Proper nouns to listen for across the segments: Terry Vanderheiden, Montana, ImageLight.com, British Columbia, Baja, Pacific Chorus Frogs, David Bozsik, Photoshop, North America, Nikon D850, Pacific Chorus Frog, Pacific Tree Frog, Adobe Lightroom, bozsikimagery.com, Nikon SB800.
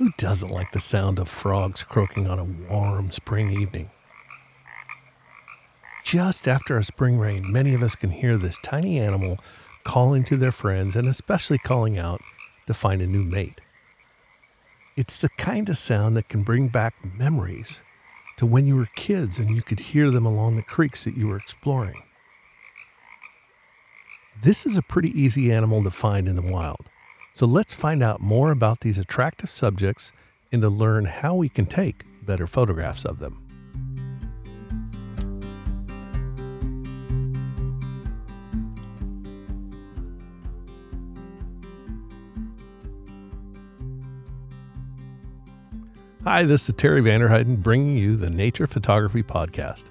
Who doesn't like the sound of frogs croaking on a warm spring evening? Just after a spring rain, many of us can hear this tiny animal calling to their friends and especially calling out to find a new mate. It's the kind of sound that can bring back memories to when you were kids and you could hear them along the creeks that you were exploring. This is a pretty easy animal to find in the wild, so let's find out more about these attractive subjects and to learn how we can take better photographs of them. Hi, this is Terry Vanderheiden bringing you the Nature Photography Podcast.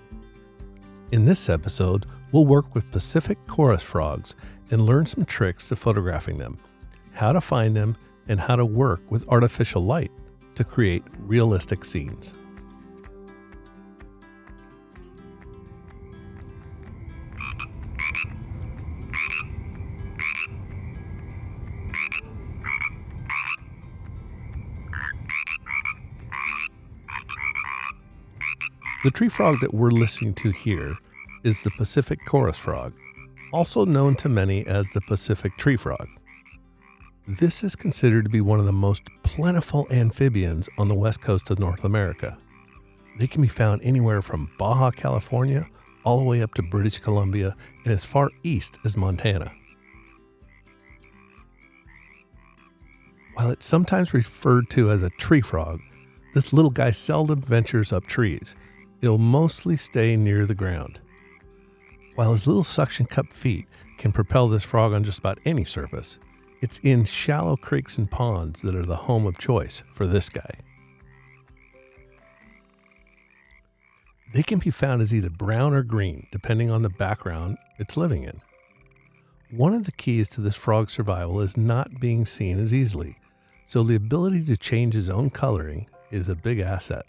In this episode, we'll work with Pacific chorus frogs and learn some tricks to photographing them, how to find them, and how to work with artificial light to create realistic scenes. The tree frog that we're listening to here is the Pacific chorus frog, also known to many as the Pacific tree frog. This is considered to be one of the most plentiful amphibians on the west coast of North America. They can be found anywhere from Baja, California, all the way up to British Columbia and as far east as Montana. While it's sometimes referred to as a tree frog, this little guy seldom ventures up trees. It'll mostly stay near the ground. While his little suction cup feet can propel this frog on just about any surface, it's in shallow creeks and ponds that are the home of choice for this guy. They can be found as either brown or green, depending on the background it's living in. One of the keys to this frog's survival is not being seen as easily, so the ability to change his own coloring is a big asset.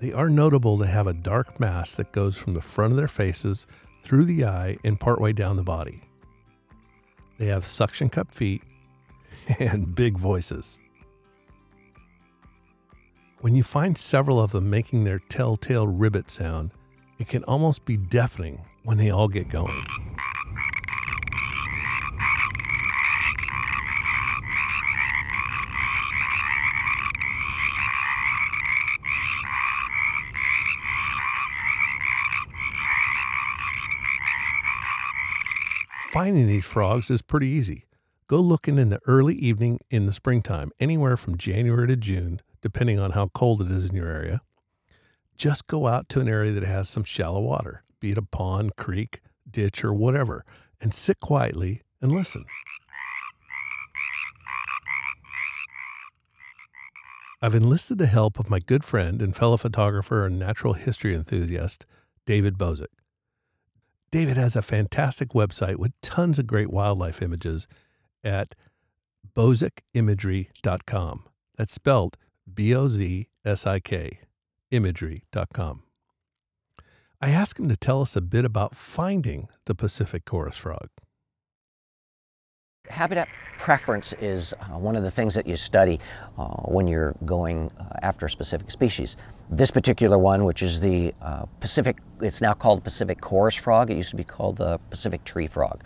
They are notable to have a dark mass that goes from the front of their faces through the eye and partway down the body. They have suction cup feet and big voices. When you find several of them making their telltale ribbit sound, it can almost be deafening when they all get going. Finding these frogs is pretty easy. Go looking in the early evening in the springtime, anywhere from January to June, depending on how cold it is in your area. Just go out to an area that has some shallow water, be it a pond, creek, ditch, or whatever, and sit quietly and listen. I've enlisted the help of my good friend and fellow photographer and natural history enthusiast, David Bozsik. David has a fantastic website with tons of great wildlife images at bozsikimagery.com. That's spelled B-O-Z-S-I-K, imagery.com. I asked him to tell us a bit about finding the Pacific chorus frog. Habitat preference is one of the things that you study when you're going after a specific species. This particular one, which is the Pacific, it's now called Pacific chorus frog. It used to be called the Pacific tree frog.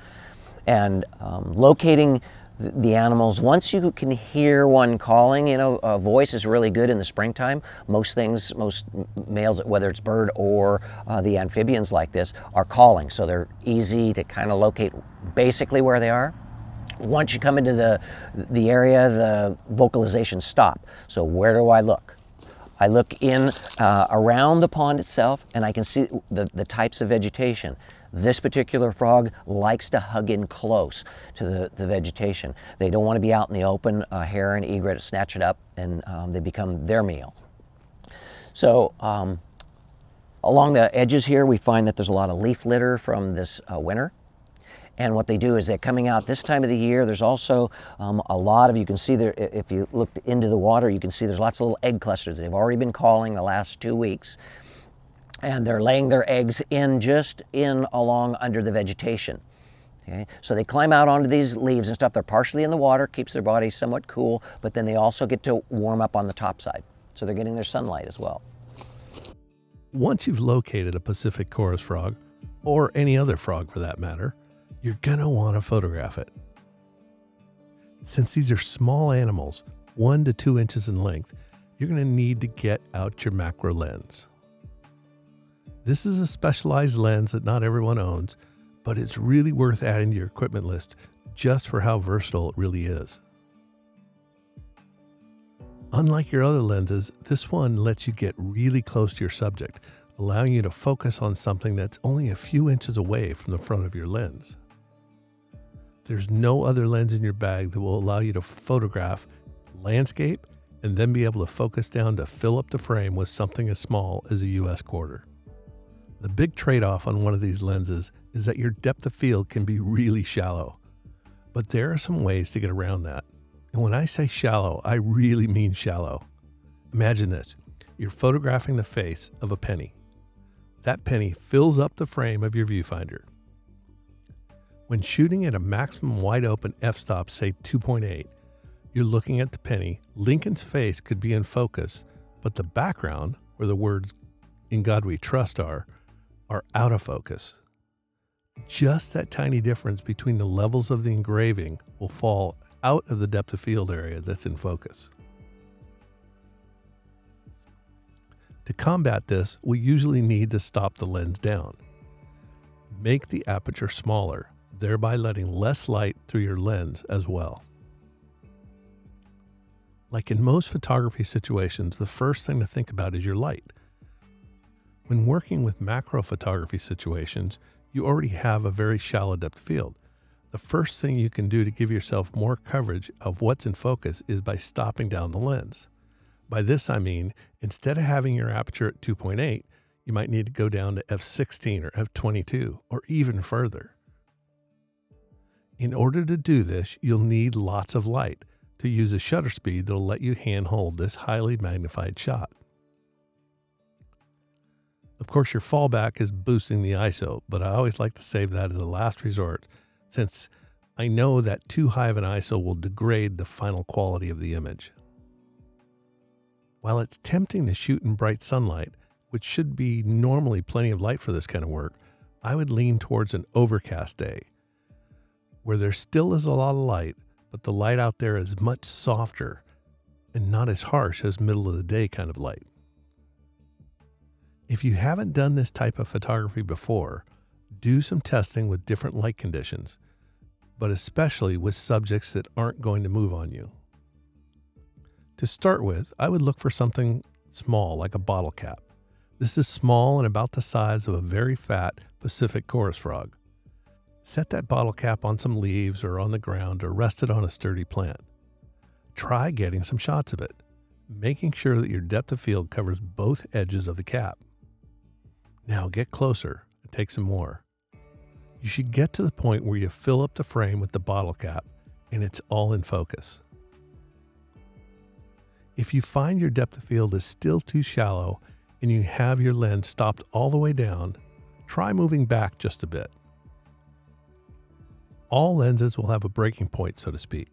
And locating the animals, once you can hear one calling, you know, a voice is really good in the springtime. Most things, most males, whether it's bird or the amphibians like this, are calling. So they're easy to kind of locate basically where they are. Once you come into the area, the vocalizations stop. So where do I look? I look in around the pond itself, and I can see the types of vegetation. This particular frog likes to hug in close to the vegetation. They don't want to be out in the open. Heron, egret snatch it up, and they become their meal. So along the edges here, we find that there's a lot of leaf litter from this winter. And what they do is they're coming out this time of the year. There's also a lot of, you can see there, if you looked into the water, you can see there's lots of little egg clusters. They've already been calling the last 2 weeks. And they're laying their eggs in just in along under the vegetation. Okay? So they climb out onto these leaves and stuff. They're partially in the water, keeps their bodies somewhat cool, but then they also get to warm up on the top side. So they're getting their sunlight as well. Once you've located a Pacific chorus frog, or any other frog for that matter, you're going to want to photograph it. Since these are small animals, 1 to 2 inches in length, you're going to need to get out your macro lens. This is a specialized lens that not everyone owns, but it's really worth adding to your equipment list just for how versatile it really is. Unlike your other lenses, this one lets you get really close to your subject, allowing you to focus on something that's only a few inches away from the front of your lens. There's no other lens in your bag that will allow you to photograph landscape and then be able to focus down to fill up the frame with something as small as a US quarter. The big trade-off on one of these lenses is that your depth of field can be really shallow, but there are some ways to get around that. And when I say shallow, I really mean shallow. Imagine this, you're photographing the face of a penny. That penny fills up the frame of your viewfinder. When shooting at a maximum wide open f-stop, say 2.8, you're looking at the penny. Lincoln's face could be in focus, but the background, where the words "In God We Trust" are out of focus. Just that tiny difference between the levels of the engraving will fall out of the depth of field area that's in focus. To combat this, we usually need to stop the lens down. Make the aperture smaller, thereby letting less light through your lens as well. Like in most photography situations, the first thing to think about is your light. When working with macro photography situations, you already have a very shallow depth field. The first thing you can do to give yourself more coverage of what's in focus is by stopping down the lens. By this I mean, instead of having your aperture at 2.8, you might need to go down to f16 or f22 or even further. In order to do this, you'll need lots of light to use a shutter speed that'll let you handhold this highly magnified shot. Of course, your fallback is boosting the ISO, but I always like to save that as a last resort, since I know that too high of an ISO will degrade the final quality of the image. While it's tempting to shoot in bright sunlight, which should be normally plenty of light for this kind of work, I would lean towards an overcast day, where there still is a lot of light, but the light out there is much softer and not as harsh as middle of the day kind of light. If you haven't done this type of photography before, do some testing with different light conditions, but especially with subjects that aren't going to move on you. To start with, I would look for something small like a bottle cap. This is small and about the size of a very fat Pacific chorus frog. Set that bottle cap on some leaves or on the ground or rest it on a sturdy plant. Try getting some shots of it, making sure that your depth of field covers both edges of the cap. Now get closer and take some more. You should get to the point where you fill up the frame with the bottle cap and it's all in focus. If you find your depth of field is still too shallow and you have your lens stopped all the way down, try moving back just a bit. All lenses will have a breaking point, so to speak.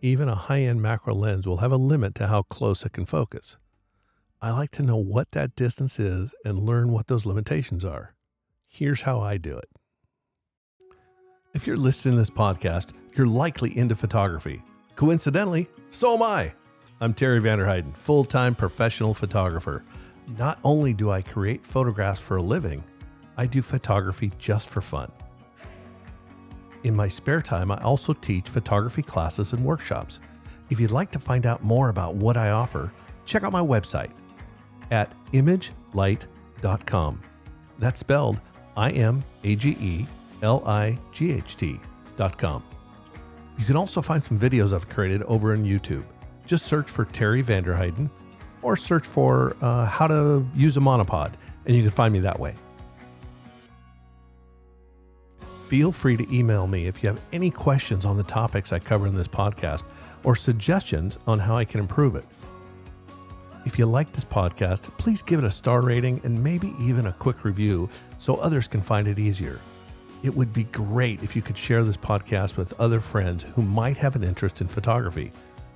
Even a high-end macro lens will have a limit to how close it can focus. I like to know what that distance is and learn what those limitations are. Here's how I do it. If you're listening to this podcast, you're likely into photography. Coincidentally, so am I. I'm Terry Vanderheiden, full-time professional photographer. Not only do I create photographs for a living, I do photography just for fun. In my spare time, I also teach photography classes and workshops. If you'd like to find out more about what I offer, check out my website at ImageLight.com. That's spelled ImageLight.com. You can also find some videos I've created over on YouTube. Just search for Terry Vanderheiden or search for how to use a monopod and you can find me that way. Feel free to email me if you have any questions on the topics I cover in this podcast or suggestions on how I can improve it. If you like this podcast, please give it a star rating and maybe even a quick review so others can find it easier. It would be great if you could share this podcast with other friends who might have an interest in photography.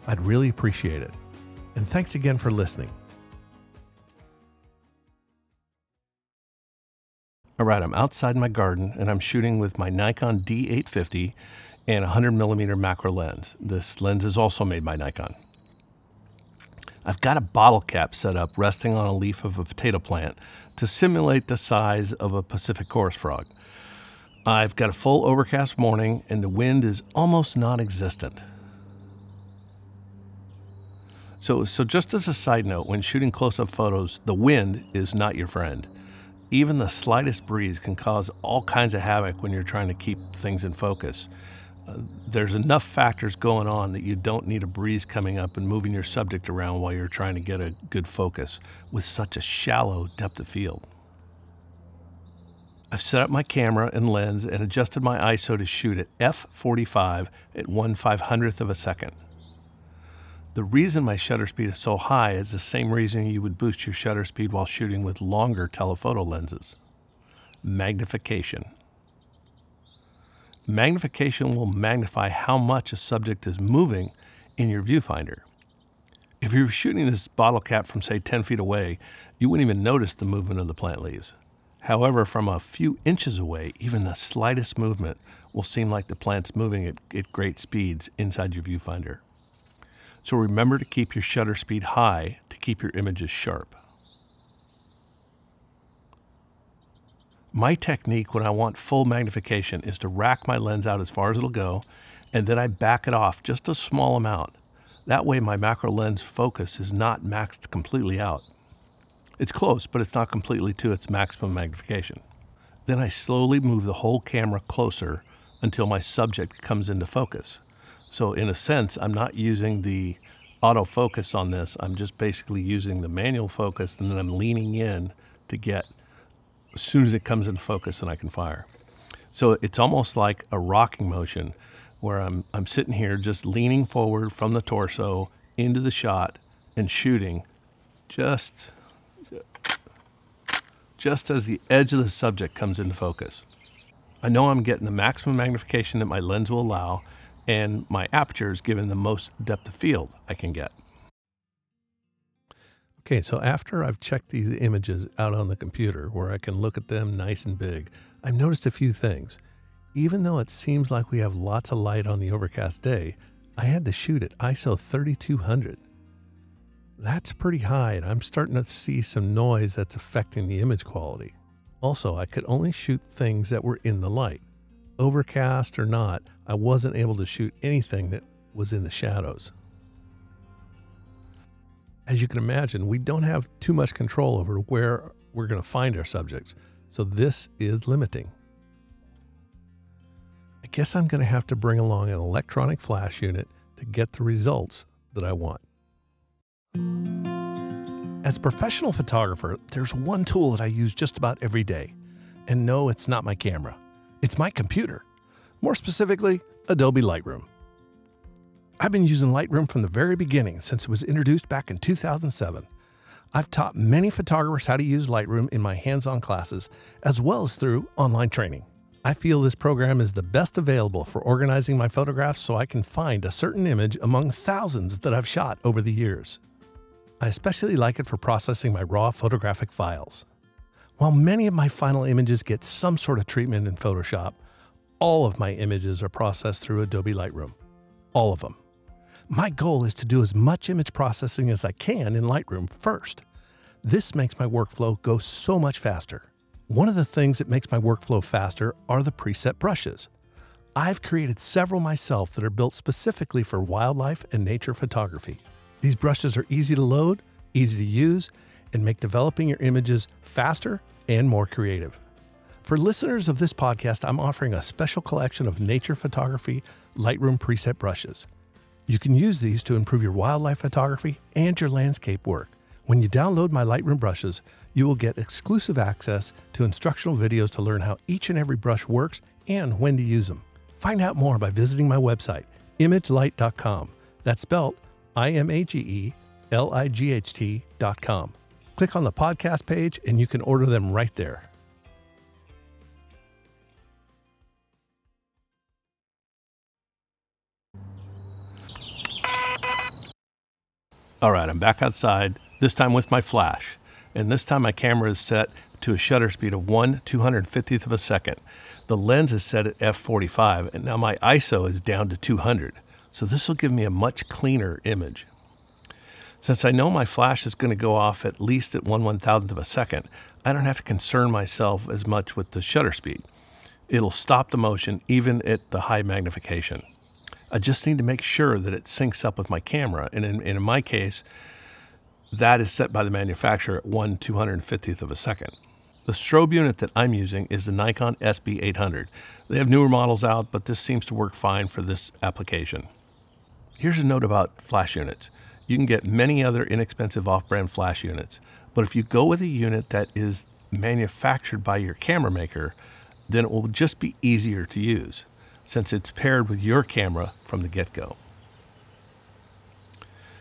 I'd really appreciate it. And thanks again for listening. All right, I'm outside my garden and I'm shooting with my Nikon D850 and 100mm macro lens. This lens is also made by Nikon. I've got a bottle cap set up resting on a leaf of a potato plant to simulate the size of a Pacific chorus frog. I've got a full overcast morning and the wind is almost non-existent. So just as a side note, when shooting close-up photos, the wind is not your friend. Even the slightest breeze can cause all kinds of havoc when you're trying to keep things in focus. There's enough factors going on that you don't need a breeze coming up and moving your subject around while you're trying to get a good focus with such a shallow depth of field. I've set up my camera and lens and adjusted my ISO to shoot at f/45 at 1/500th of a second. The reason my shutter speed is so high is the same reason you would boost your shutter speed while shooting with longer telephoto lenses. Magnification. Magnification will magnify how much a subject is moving in your viewfinder. If you're shooting this bottle cap from, say, 10 feet away, you wouldn't even notice the movement of the plant leaves. However, from a few inches away, even the slightest movement will seem like the plant's moving at great speeds inside your viewfinder. So remember to keep your shutter speed high to keep your images sharp. My technique when I want full magnification is to rack my lens out as far as it'll go, and then I back it off just a small amount. That way my macro lens focus is not maxed completely out. It's close, but it's not completely to its maximum magnification. Then I slowly move the whole camera closer until my subject comes into focus. So in a sense, I'm not using the autofocus on this. I'm just basically using the manual focus, and then I'm leaning in to get, as soon as it comes into focus, and I can fire. So it's almost like a rocking motion where I'm sitting here just leaning forward from the torso into the shot and shooting just as the edge of the subject comes into focus. I know I'm getting the maximum magnification that my lens will allow, and my aperture is given the most depth of field I can get. Okay, so after I've checked these images out on the computer where I can look at them nice and big, I've noticed a few things. Even though it seems like we have lots of light on the overcast day, I had to shoot at ISO 3200. That's pretty high, and I'm starting to see some noise that's affecting the image quality. Also, I could only shoot things that were in the light. Overcast or not, I wasn't able to shoot anything that was in the shadows. As you can imagine, we don't have too much control over where we're going to find our subjects, so this is limiting. I guess I'm going to have to bring along an electronic flash unit to get the results that I want. As a professional photographer, there's one tool that I use just about every day. And no, it's not my camera. It's my computer. More specifically, Adobe Lightroom. I've been using Lightroom from the very beginning, since it was introduced back in 2007. I've taught many photographers how to use Lightroom in my hands-on classes, as well as through online training. I feel this program is the best available for organizing my photographs so I can find a certain image among thousands that I've shot over the years. I especially like it for processing my raw photographic files. While many of my final images get some sort of treatment in Photoshop, all of my images are processed through Adobe Lightroom. All of them. My goal is to do as much image processing as I can in Lightroom first. This makes my workflow go so much faster. One of the things that makes my workflow faster are the preset brushes. I've created several myself that are built specifically for wildlife and nature photography. These brushes are easy to load, easy to use, and make developing your images faster and more creative. For listeners of this podcast, I'm offering a special collection of nature photography Lightroom preset brushes. You can use these to improve your wildlife photography and your landscape work. When you download my Lightroom brushes, you will get exclusive access to instructional videos to learn how each and every brush works and when to use them. Find out more by visiting my website, ImageLight.com. That's spelled IMAGELIGHT.com. Click on the podcast page and you can order them right there. All right, I'm back outside, this time with my flash. And this time my camera is set to a shutter speed of 1/250th of a second. The lens is set at f/45, and now my ISO is down to 200. So this will give me a much cleaner image. Since I know my flash is going to go off at least at 1/1000th of a second, I don't have to concern myself as much with the shutter speed. It'll stop the motion even at the high magnification. I just need to make sure that it syncs up with my camera, and in my case, that is set by the manufacturer at 1/250th of a second. The strobe unit that I'm using is the Nikon SB800. They have newer models out, but this seems to work fine for this application. Here's a note about flash units. You can get many other inexpensive off-brand flash units, but if you go with a unit that is manufactured by your camera maker, then it will just be easier to use, since it's paired with your camera from the get-go.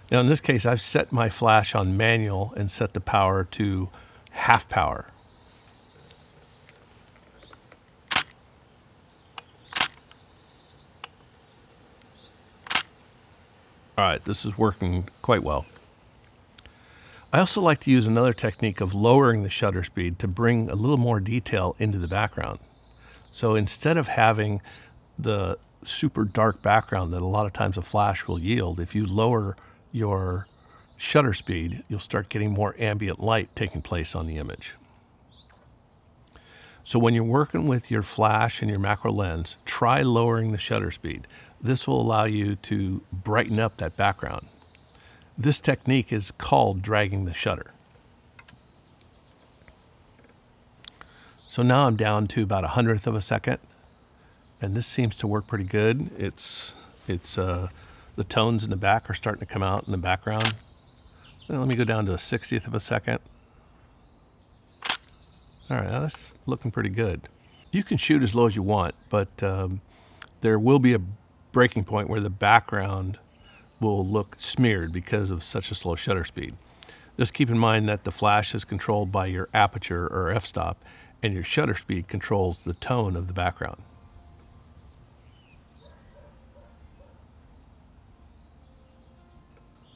Now in this case, I've set my flash on manual and set the power to half power. All right, this is working quite well. I also like to use another technique of lowering the shutter speed to bring a little more detail into the background. So instead of having the super dark background that a lot of times a flash will yield, if you lower your shutter speed, you'll start getting more ambient light taking place on the image. So when you're working with your flash and your macro lens, try lowering the shutter speed. This will allow you to brighten up that background. This technique is called dragging the shutter. So now I'm down to about 100th of a second, and this seems to work pretty good. The tones in the back are starting to come out in the background. Now let me go down to a 60th of a second. All right, now that's looking pretty good. You can shoot as low as you want, but there will be a breaking point where the background will look smeared because of such a slow shutter speed. Just keep in mind that the flash is controlled by your aperture or f-stop, and your shutter speed controls the tone of the background.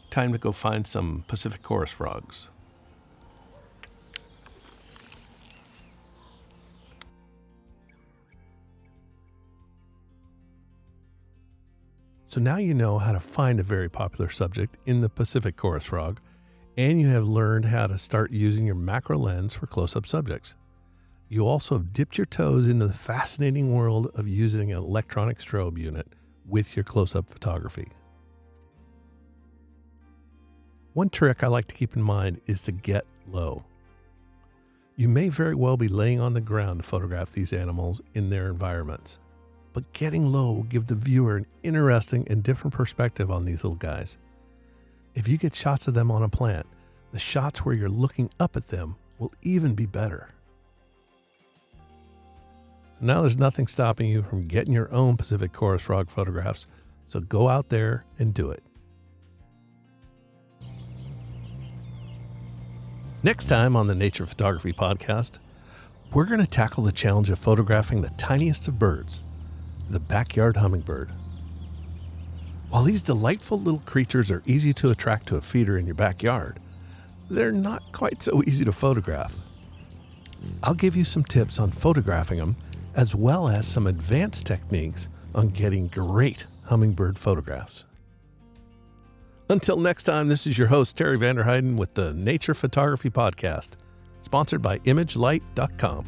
Time to go find some Pacific Chorus frogs. So now you know how to find a very popular subject in the Pacific Chorus frog, and you have learned how to start using your macro lens for close-up subjects. You also have dipped your toes into the fascinating world of using an electronic strobe unit with your close-up photography. One trick I like to keep in mind is to get low. You may very well be laying on the ground to photograph these animals in their environments, but getting low will give the viewer an interesting and different perspective on these little guys. If you get shots of them on a plant, the shots where you're looking up at them will even be better. So now there's nothing stopping you from getting your own Pacific Chorus frog photographs, so go out there and do it. Next time on the Nature Photography Podcast, we're going to tackle the challenge of photographing the tiniest of birds, the backyard hummingbird. While these delightful little creatures are easy to attract to a feeder in your backyard, they're not quite so easy to photograph. I'll give you some tips on photographing them, as well as some advanced techniques on getting great hummingbird photographs. Until next time, this is your host, Terry Vanderheiden, with the Nature Photography Podcast, sponsored by ImageLight.com.